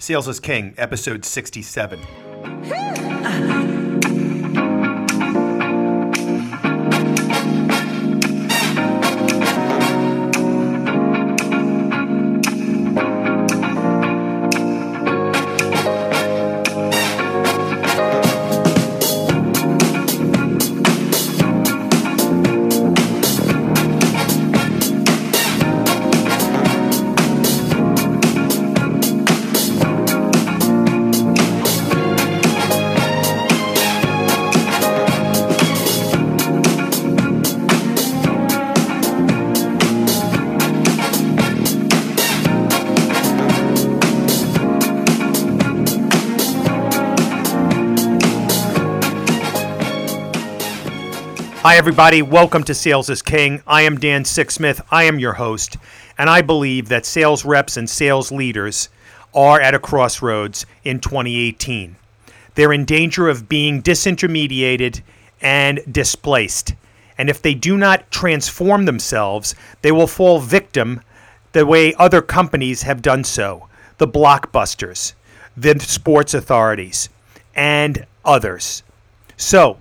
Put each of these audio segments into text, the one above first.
Sales is King, episode 67. Hi, everybody. Welcome to Sales is King. I am Dan Sixsmith. I am your host, and I believe that sales reps and sales leaders are at a crossroads in 2018. They're in danger of being disintermediated and displaced, and if they do not transform themselves, they will fall victim the way other companies have done so, the Blockbusters, the sports authorities, and others. So,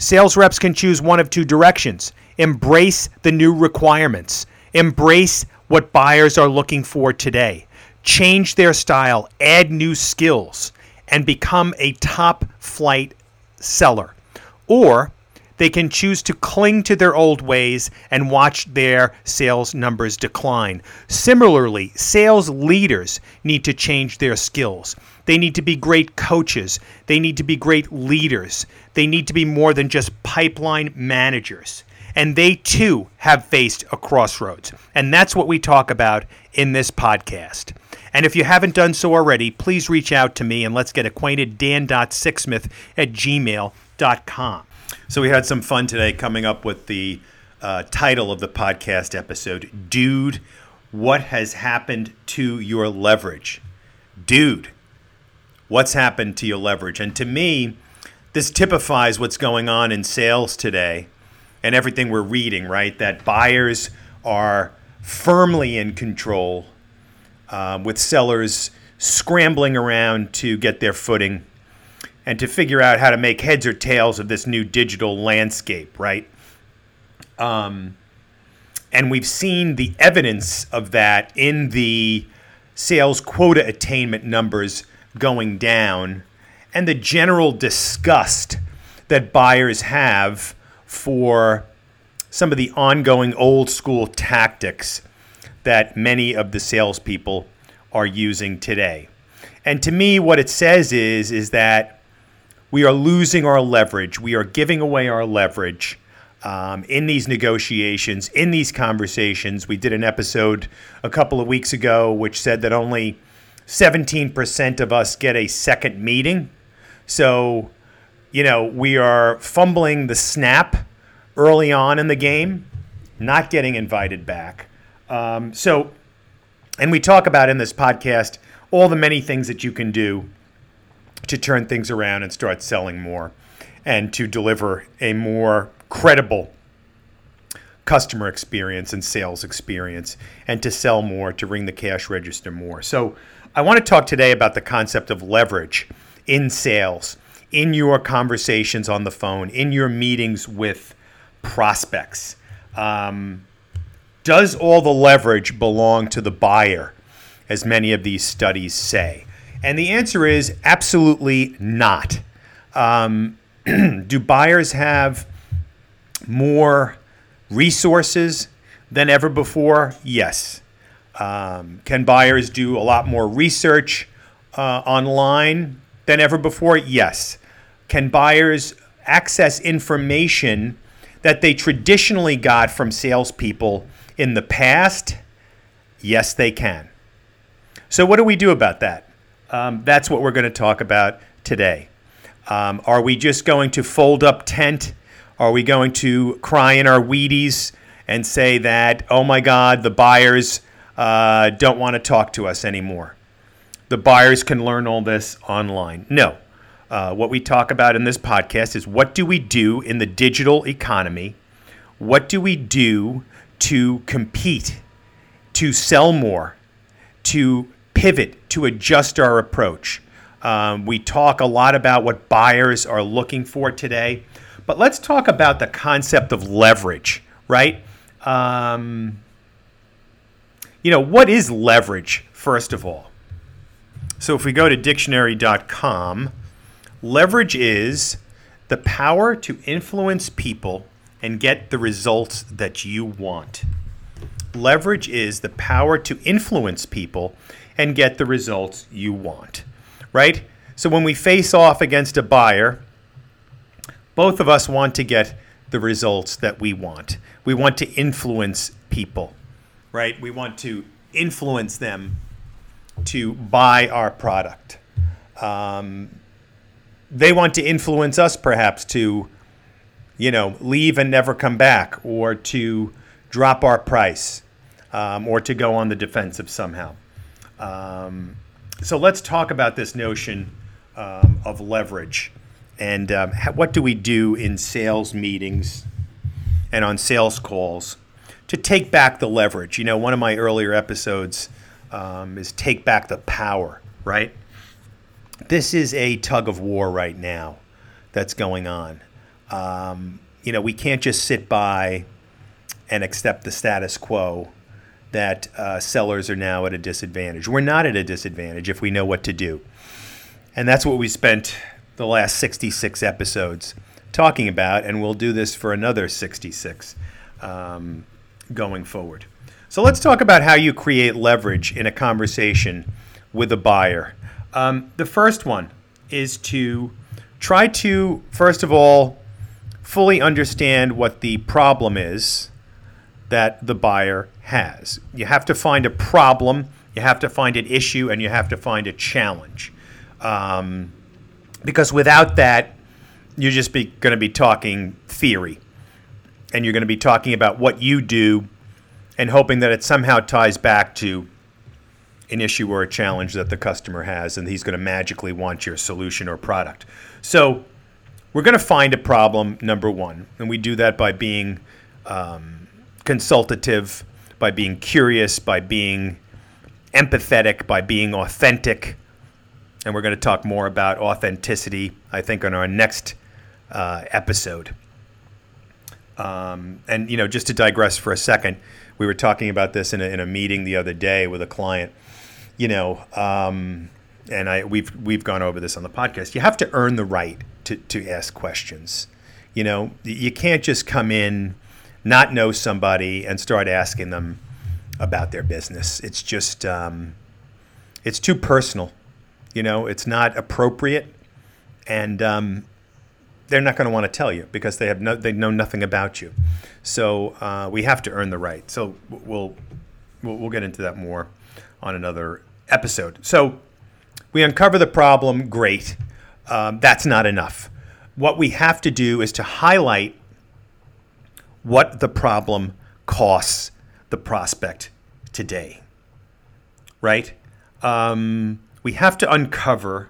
sales reps can choose one of two directions. Embrace the new requirements. Embrace what buyers are looking for today. Change their style, add new skills, and become a top flight seller. Or they can choose to cling to their old ways and watch their sales numbers decline. Similarly, sales leaders need to change their skills. They need to be great coaches. They need to be great leaders. They need to be more than just pipeline managers. And they too have faced a crossroads. And that's what we talk about in this podcast. And if you haven't done so already, please reach out to me and let's get acquainted, dan.sixsmith@gmail.com. So we had some fun today coming up with the title of the podcast episode, Dude, What Has Happened to Your Leverage? Dude, what's happened to your leverage? And to me, this typifies what's going on in sales today and everything we're reading, right? That buyers are firmly in control with sellers scrambling around to get their footing and to figure out how to make heads or tails of this new digital landscape, right? And we've seen the evidence of that in the sales quota attainment numbers going down and the general disgust that buyers have for some of the ongoing old school tactics that many of the salespeople are using today. And to me, what it says is that we are losing our leverage. We are giving away our leverage in these negotiations, in these conversations. We did an episode a couple of weeks ago which said that only 17% of us get a second meeting. So, you know, we are fumbling the snap early on in the game, not getting invited back. And we talk about in this podcast all the many things that you can do to turn things around and start selling more and to deliver a more credible customer experience and sales experience and to sell more, to ring the cash register more. So I want to talk today about the concept of leverage in sales, in your conversations on the phone, in your meetings with prospects. Does all the leverage belong to the buyer, as many of these studies say? And the answer is absolutely not. Do buyers have more resources than ever before? Yes. Can buyers do a lot more research online than ever before? Yes. Can buyers access information that they traditionally got from salespeople in the past? Yes, they can. So what do we do about that? That's what we're going to talk about today. Are we just going to fold up tent? Are we going to cry in our Wheaties and say that, oh my God, the buyers don't want to talk to us anymore? The buyers can learn all this online. No. What we talk about in this podcast is what do we do in the digital economy? What do we do to compete, to sell more, to pivot to adjust our approach. We talk a lot about what buyers are looking for today, but let's talk about the concept of leverage, right? What is leverage, first of all? So if we go to dictionary.com, leverage is the power to influence people and get the results that you want. Leverage is the power to influence people and get the results you want, right? So when we face off against a buyer, both of us want to get the results that we want. We want to influence people, right? We want to influence them to buy our product. They want to influence us perhaps to, leave and never come back, or to drop our price, or to go on the defensive somehow. So let's talk about this notion of leverage, and what do we do in sales meetings and on sales calls to take back the leverage? One of my earlier episodes is take back the power, right? This is a tug of war right now that's going on. We can't just sit by and accept the status quo that sellers are now at a disadvantage. We're not at a disadvantage if we know what to do. And that's what we spent the last 66 episodes talking about, and we'll do this for another 66 going forward. So let's talk about how you create leverage in a conversation with a buyer. The first one is to try to, first of all, fully understand what the problem is that the buyer has. You have to find a problem, you have to find an issue, and you have to find a challenge. Because without that, you're just going to be talking theory. And you're going to be talking about what you do and hoping that it somehow ties back to an issue or a challenge that the customer has, and he's going to magically want your solution or product. So we're going to find a problem, number one, and we do that by being consultative, by being curious, by being empathetic, by being authentic, and we're going to talk more about authenticity, I think, on our next episode. Just to digress for a second, we were talking about this in a meeting the other day with a client. And we've gone over this on the podcast. You have to earn the right to ask questions. You can't just come in, not know somebody, and start asking them about their business. It's just it's too personal. It's not appropriate, and they're not going to want to tell you because they know nothing about you. So we have to earn the right. So we'll get into that more on another episode. So we uncover the problem. Great. That's not enough. What we have to do is to highlight what the problem costs the prospect today, right? We have to uncover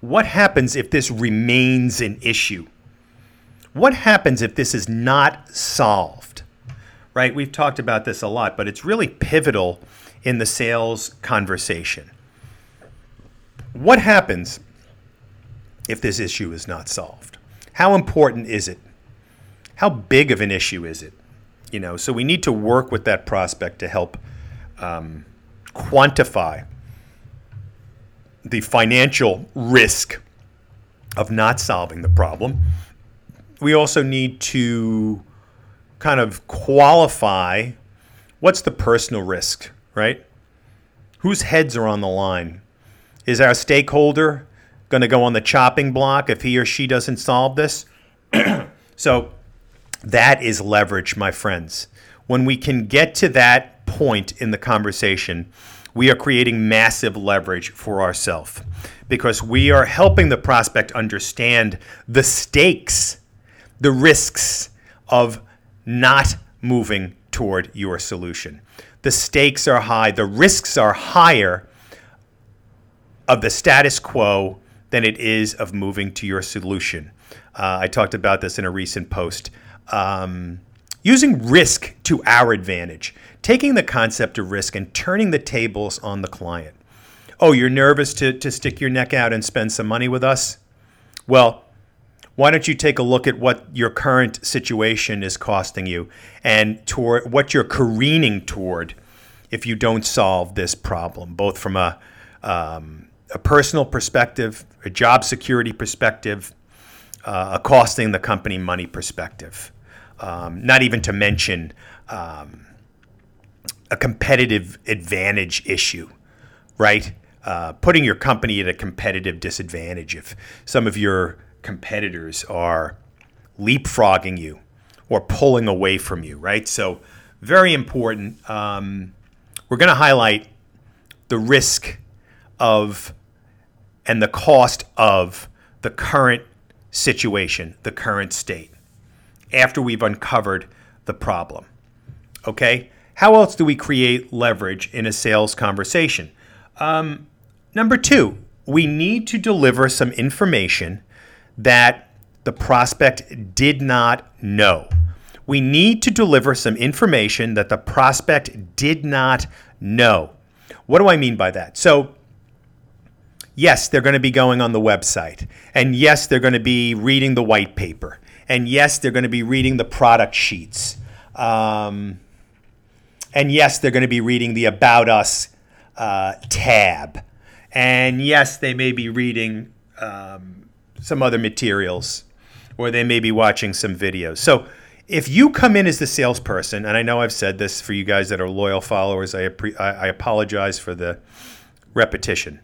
what happens if this remains an issue. What happens if this is not solved, right? We've talked about this a lot, but it's really pivotal in the sales conversation. What happens if this issue is not solved? How important is it? How big of an issue is it? So we need to work with that prospect to help quantify the financial risk of not solving the problem. We also need to kind of qualify what's the personal risk, right? Whose heads are on the line? Is our stakeholder going to go on the chopping block if he or she doesn't solve this? So that is leverage, my friends. When we can get to that point in the conversation, we are creating massive leverage for ourselves because we are helping the prospect understand the stakes, the risks of not moving toward your solution. The stakes are high, the risks are higher of the status quo than it is of moving to your solution. I talked about this in a recent post. Using risk to our advantage, taking the concept of risk and turning the tables on the client. oh, you're nervous to stick your neck out and spend some money with us? Well, why don't you take a look at what your current situation is costing you and toward what you're careening toward if you don't solve this problem, both from a personal perspective, a job security perspective, a costing the company money perspective, not even to mention a competitive advantage issue, right? Putting your company at a competitive disadvantage if some of your competitors are leapfrogging you or pulling away from you, right? So very important. We're going to highlight the risk of and the cost of the current situation, the current state, after we've uncovered the problem. Okay? How else do we create leverage in a sales conversation? Number two, we need to deliver some information that the prospect did not know. We need to deliver some information that the prospect did not know. What do I mean by that? So, yes, they're going to be going on the website. And yes, they're going to be reading the white paper. And yes, they're going to be reading the product sheets. And yes, they're going to be reading the About Us tab. And yes, they may be reading some other materials, or they may be watching some videos. So if you come in as the salesperson, and I know I've said this for you guys that are loyal followers, I apologize for the repetition.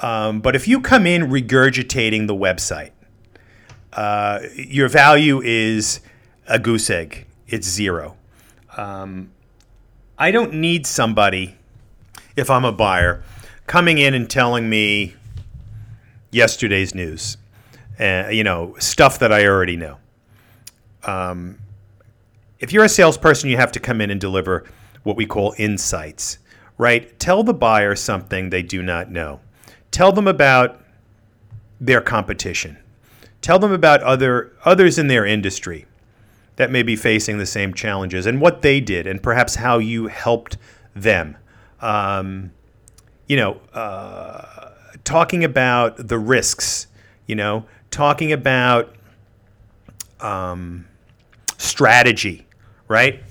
But if you come in regurgitating the website, your value is a goose egg. It's zero. I don't need somebody, if I'm a buyer, coming in and telling me yesterday's news, stuff that I already know. If you're a salesperson, you have to come in and deliver what we call insights, right? Tell the buyer something they do not know. Tell them about their competition. Tell them about others in their industry that may be facing the same challenges and what they did and perhaps how you helped them. Talking about the risks, talking about strategy, right?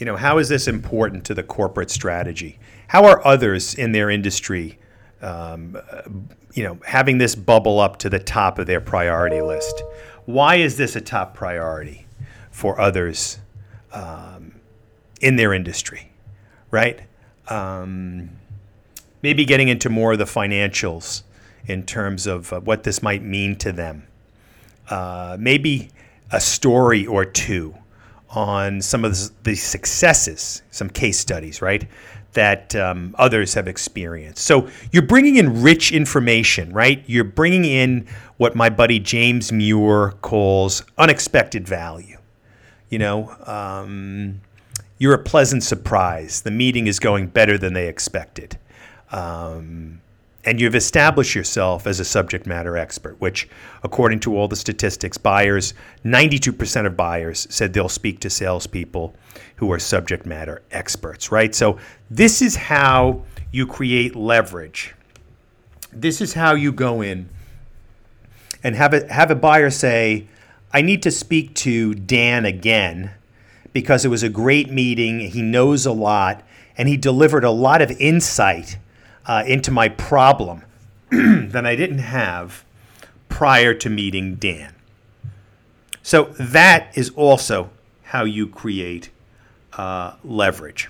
How is this important to the corporate strategy? How are others in their industry, having this bubble up to the top of their priority list? Why is this a top priority for others in their industry, right? Maybe getting into more of the financials in terms of what this might mean to them. Maybe a story or two on some of the successes, some case studies, right, that others have experienced. So you're bringing in rich information, right? You're bringing in what my buddy James Muir calls unexpected value. You're a pleasant surprise. The meeting is going better than they expected. And you've established yourself as a subject matter expert, which, according to all the statistics, 92% of buyers said they'll speak to salespeople who are subject matter experts, right? So this is how you create leverage. This is how you go in and have a buyer say, I need to speak to Dan again because it was a great meeting. He knows a lot, and he delivered a lot of insight into my problem that I didn't have prior to meeting Dan. So that is also how you create leverage.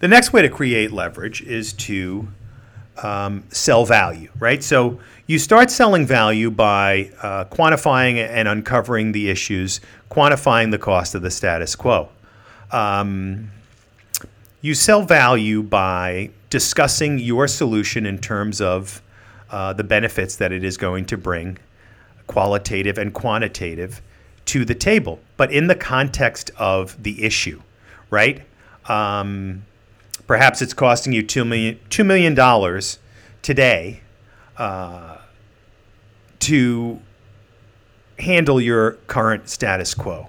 The next way to create leverage is to sell value, right? So you start selling value by quantifying and uncovering the issues, quantifying the cost of the status quo. You sell value by discussing your solution in terms of the benefits that it is going to bring, qualitative and quantitative, to the table, but in the context of the issue, right? Perhaps it's costing you $2 million today to handle your current status quo.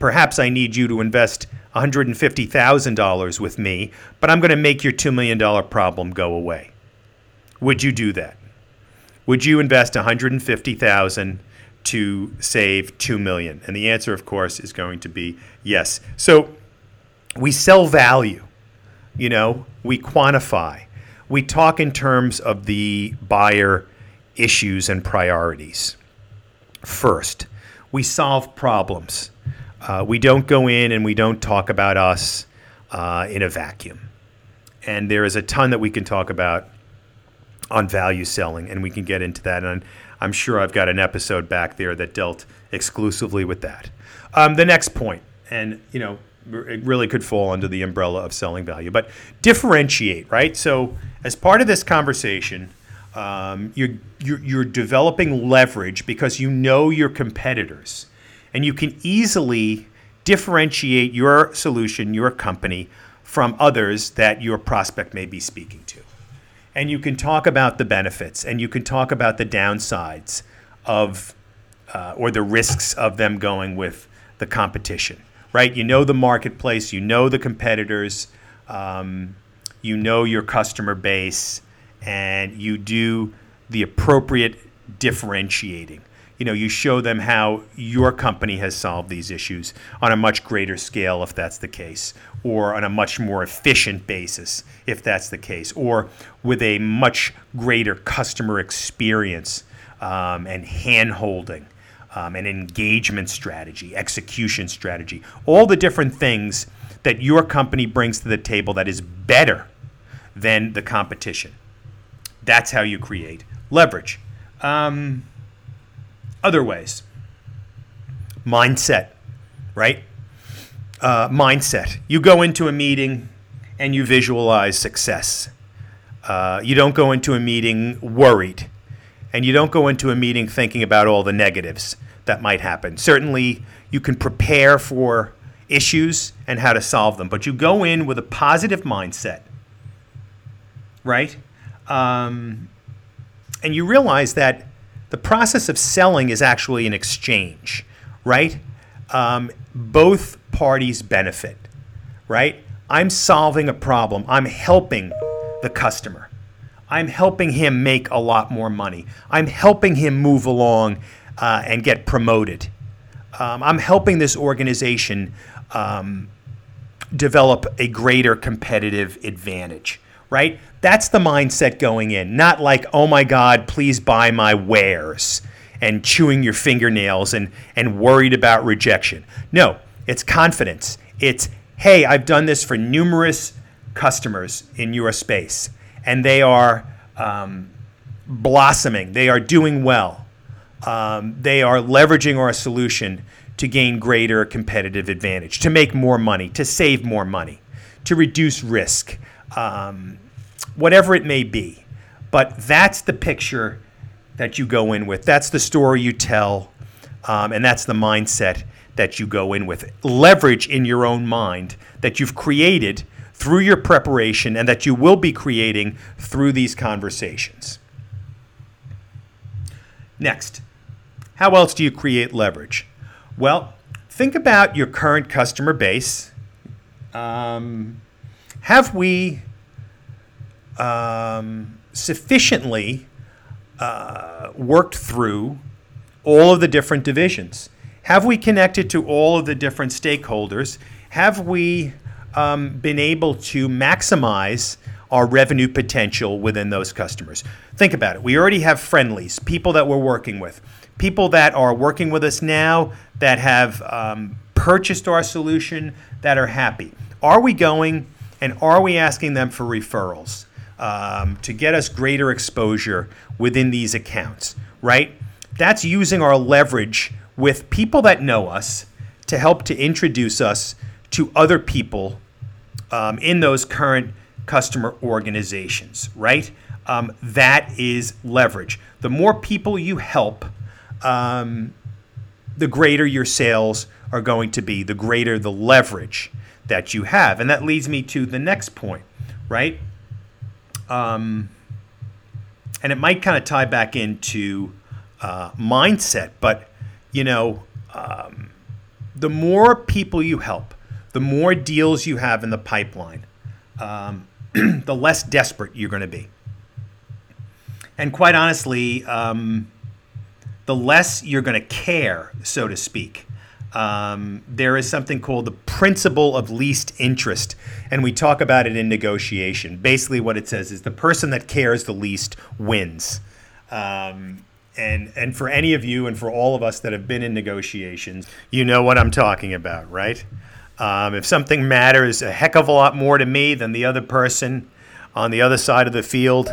Perhaps I need you to invest $150,000 with me, but I'm going to make your $2 million problem go away. Would you do that? Would you invest $150,000 to save $2 million? And the answer, of course, is going to be yes. So we sell value, you know, we quantify, we talk in terms of the buyer issues and priorities. First, we solve problems. We don't go in and we don't talk about us in a vacuum. And there is a ton that we can talk about on value selling, and we can get into that. And I'm sure I've got an episode back there that dealt exclusively with that. The next point, and you know, it really could fall under the umbrella of selling value, but differentiate, right? So as part of this conversation, you're developing leverage because you know your competitors. And you can easily differentiate your solution, your company, from others that your prospect may be speaking to. And you can talk about the benefits, and you can talk about the downsides of or the risks of them going with the competition, right? You know the marketplace, you know the competitors, you know your customer base, and you do the appropriate differentiating. You know, you show them how your company has solved these issues on a much greater scale, if that's the case, or on a much more efficient basis, if that's the case, or with a much greater customer experience and hand-holding and engagement strategy, execution strategy, all the different things that your company brings to the table that is better than the competition. That's how you create leverage. Other ways, mindset, right? Mindset. You go into a meeting and you visualize success. You don't go into a meeting worried, and you don't go into a meeting thinking about all the negatives that might happen. Certainly, you can prepare for issues and how to solve them, but you go in with a positive mindset, right? And you realize that the process of selling is actually an exchange, right? Both parties benefit, right? I'm solving a problem. I'm helping the customer. I'm helping him make a lot more money. I'm helping him move along and get promoted. I'm helping this organization develop a greater competitive advantage. Right? That's the mindset going in. Not like, oh my God, please buy my wares, and chewing your fingernails and worried about rejection. No, it's confidence. It's, hey, I've done this for numerous customers in your space, and they are blossoming. They are doing well. They are leveraging our solution to gain greater competitive advantage, to make more money, to save more money, to reduce risk. Whatever it may be. But that's the picture that you go in with. That's the story you tell, and that's the mindset that you go in with. Leverage in your own mind that you've created through your preparation and that you will be creating through these conversations. Next, how else do you create leverage? Well, think about your current customer base. Have we sufficiently worked through all of the different divisions? Have we connected to all of the different stakeholders? Have we been able to maximize our revenue potential within those customers? Think about it. We already have friendlies, people that we're working with, people that are working with us now that have purchased our solution, that are happy. Are we going... and are we asking them for referrals to get us greater exposure within these accounts, right? That's using our leverage with people that know us to help to introduce us to other people in those current customer organizations, right? That is leverage. The more people you help, the greater your sales are going to be, the greater the leverage that you have. And that leads me to the next point, right? And it might kind of tie back into mindset, but you know, the more people you help, the more deals you have in the pipeline, the less desperate you're going to be. And quite honestly, the less you're going to care, so to speak. There is something called the principle of least interest, and we talk about it in negotiation. Basically what it says is the person that cares the least wins. And for any of you and for all of us that have been in negotiations, you know what I'm talking about, right? If something matters a heck of a lot more to me than the other person on the other side of the field,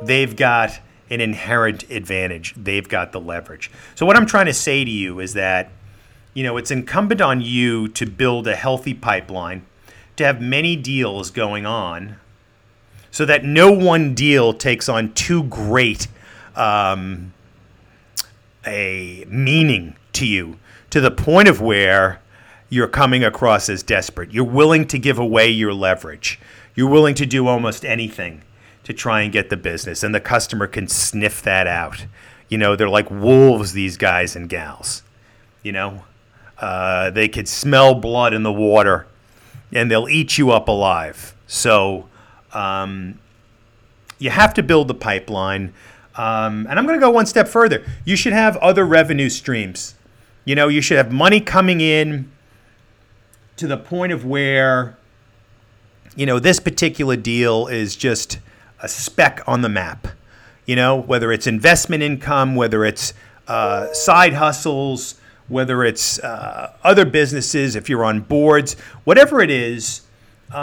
they've got an inherent advantage. They've got the leverage. So what I'm trying to say to you is that, you know, it's incumbent on you to build a healthy pipeline, to have many deals going on, so that no one deal takes on too great a meaning to you, to the point of where you're coming across as desperate. You're willing to give away your leverage. You're willing to do almost anything to try and get the business, and the customer can sniff that out. You know, they're like wolves, these guys and gals. You know, they could smell blood in the water, and they'll eat you up alive. So you have to build the pipeline. And I'm going to go one step further. You should have other revenue streams. You know, you should have money coming in to the point of where, you know, this particular deal is just a speck on the map. You know, whether it's investment income, whether it's side hustles, whether it's other businesses, if you're on boards, whatever it is,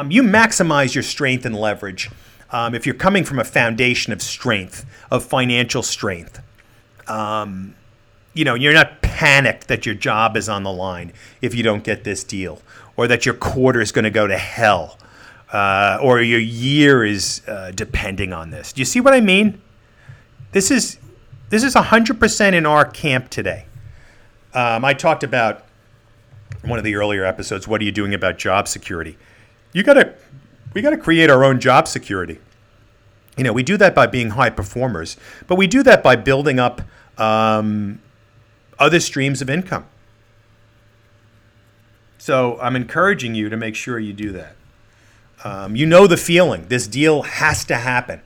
you maximize your strength and leverage. If you're coming from a foundation of strength, of financial strength, you know, you're not panicked that your job is on the line if you don't get this deal, or that your quarter is going to go to hell, or your year is depending on this. Do you see what I mean? This is 100% in our camp today. I talked about in one of the earlier episodes, what are you doing about job security? We got to create our own job security. You know, we do that by being high performers, but we do that by building up other streams of income. So I'm encouraging you to make sure you do that. You know the feeling. This deal has to happen.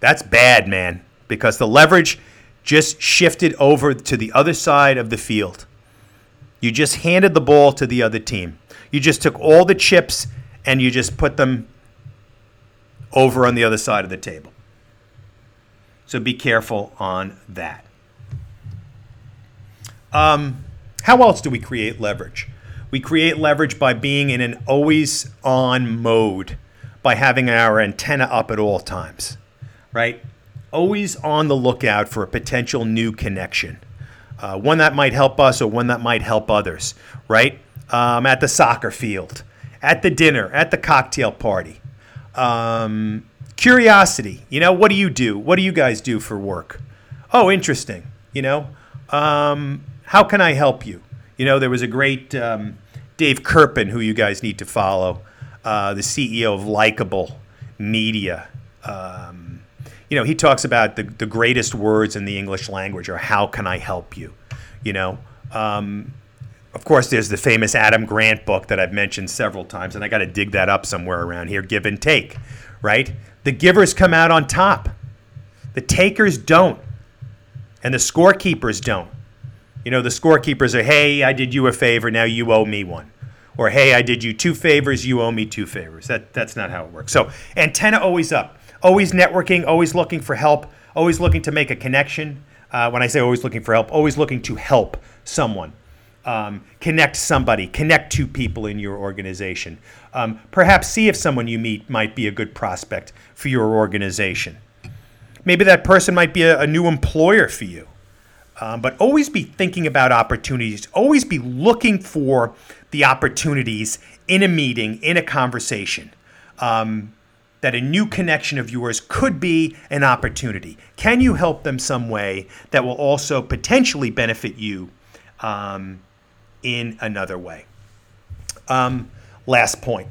That's bad, man, because the leverage just shifted over to the other side of the field. You just handed the ball to the other team. You just took all the chips and you just put them over on the other side of the table. So be careful on that. How else do we create leverage? We create leverage by being in an always-on mode, by having our antenna up at all times, right? Always on the lookout for a potential new connection, one that might help us or one that might help others, right? At the soccer field, at the dinner, at the cocktail party. Curiosity, you know, what do you do? What do you guys do for work? Oh, interesting, you know. How can I help you? You know, there was a great Dave Kerpen, who you guys need to follow, the CEO of Likeable Media. You know, he talks about the greatest words in the English language are, how can I help you? You know, of course, there's the famous Adam Grant book that I've mentioned several times, and I got to dig that up somewhere around here, Give and Take, right? The givers come out on top. The takers don't, and the scorekeepers don't. You know, the scorekeepers are, hey, I did you a favor, now you owe me one. Or, hey, I did you two favors, you owe me two favors. That's not how it works. So antenna always up, always networking, always looking for help, always looking to make a connection. When I say always looking for help, always looking to help someone. Connect somebody, connect two people in your organization. Perhaps see if someone you meet might be a good prospect for your organization. Maybe that person might be a new employer for you. But always be thinking about opportunities. Always be looking for the opportunities in a meeting, in a conversation, that a new connection of yours could be an opportunity. Can you help them some way that will also potentially benefit you in another way? Last point,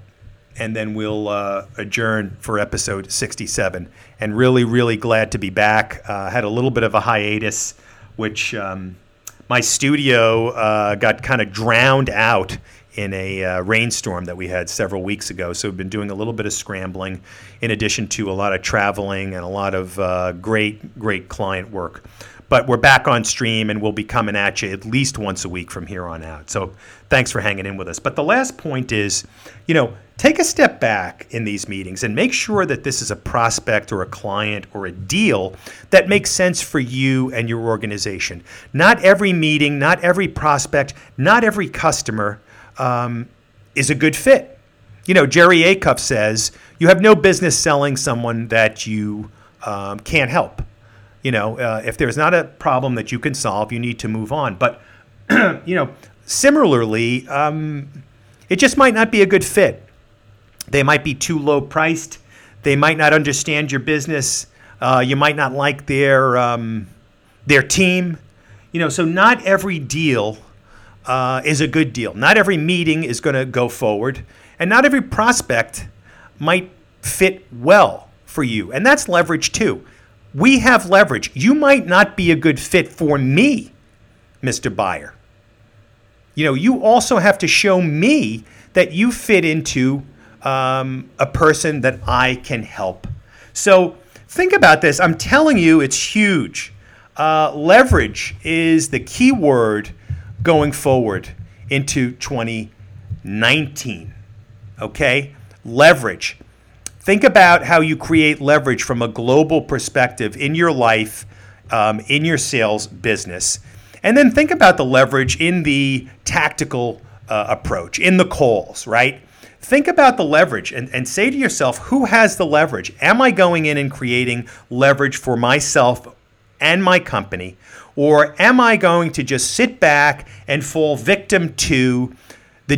and then we'll adjourn for episode 67. And really, really glad to be back. Had a little bit of a hiatus, which my studio got kind of drowned out in a rainstorm that we had several weeks ago. So we've been doing a little bit of scrambling in addition to a lot of traveling and a lot of great client work. But we're back on stream, and we'll be coming at you at least once a week from here on out. So thanks for hanging in with us. But the last point is, you know, take a step back in these meetings and make sure that this is a prospect or a client or a deal that makes sense for you and your organization. Not every meeting, not every prospect, not every customer is a good fit. You know, Jerry Acuff says, you have no business selling someone that you can't help. You know, if there's not a problem that you can solve, you need to move on. But, you know, similarly, it just might not be a good fit. They might be too low priced. They might not understand your business. You might not like their team. You know, so not every deal is a good deal. Not every meeting is going to go forward. And not every prospect might fit well for you. And that's leverage, too. We have leverage. You might not be a good fit for me, Mr. Buyer. You know, you also have to show me that you fit into a person that I can help. So think about this. I'm telling you, it's huge. Leverage is the key word going forward into 2019. Okay? Leverage. Think about how you create leverage from a global perspective in your life, in your sales business. And then think about the leverage in the tactical approach, in the calls, right? Think about the leverage and say to yourself, who has the leverage? Am I going in and creating leverage for myself and my company? Or am I going to just sit back and fall victim to the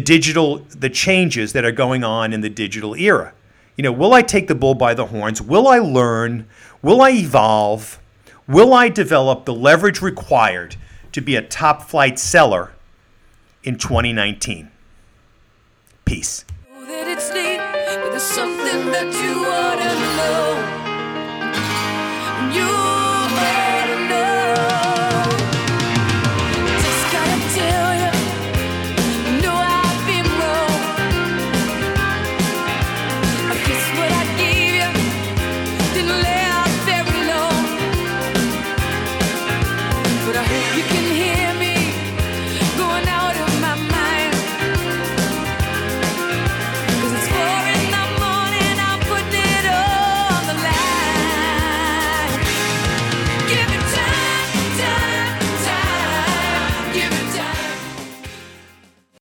changes that are going on in the digital era? You know, will I take the bull by the horns? Will I learn? Will I evolve? Will I develop the leverage required to be a top flight seller in 2019? Peace.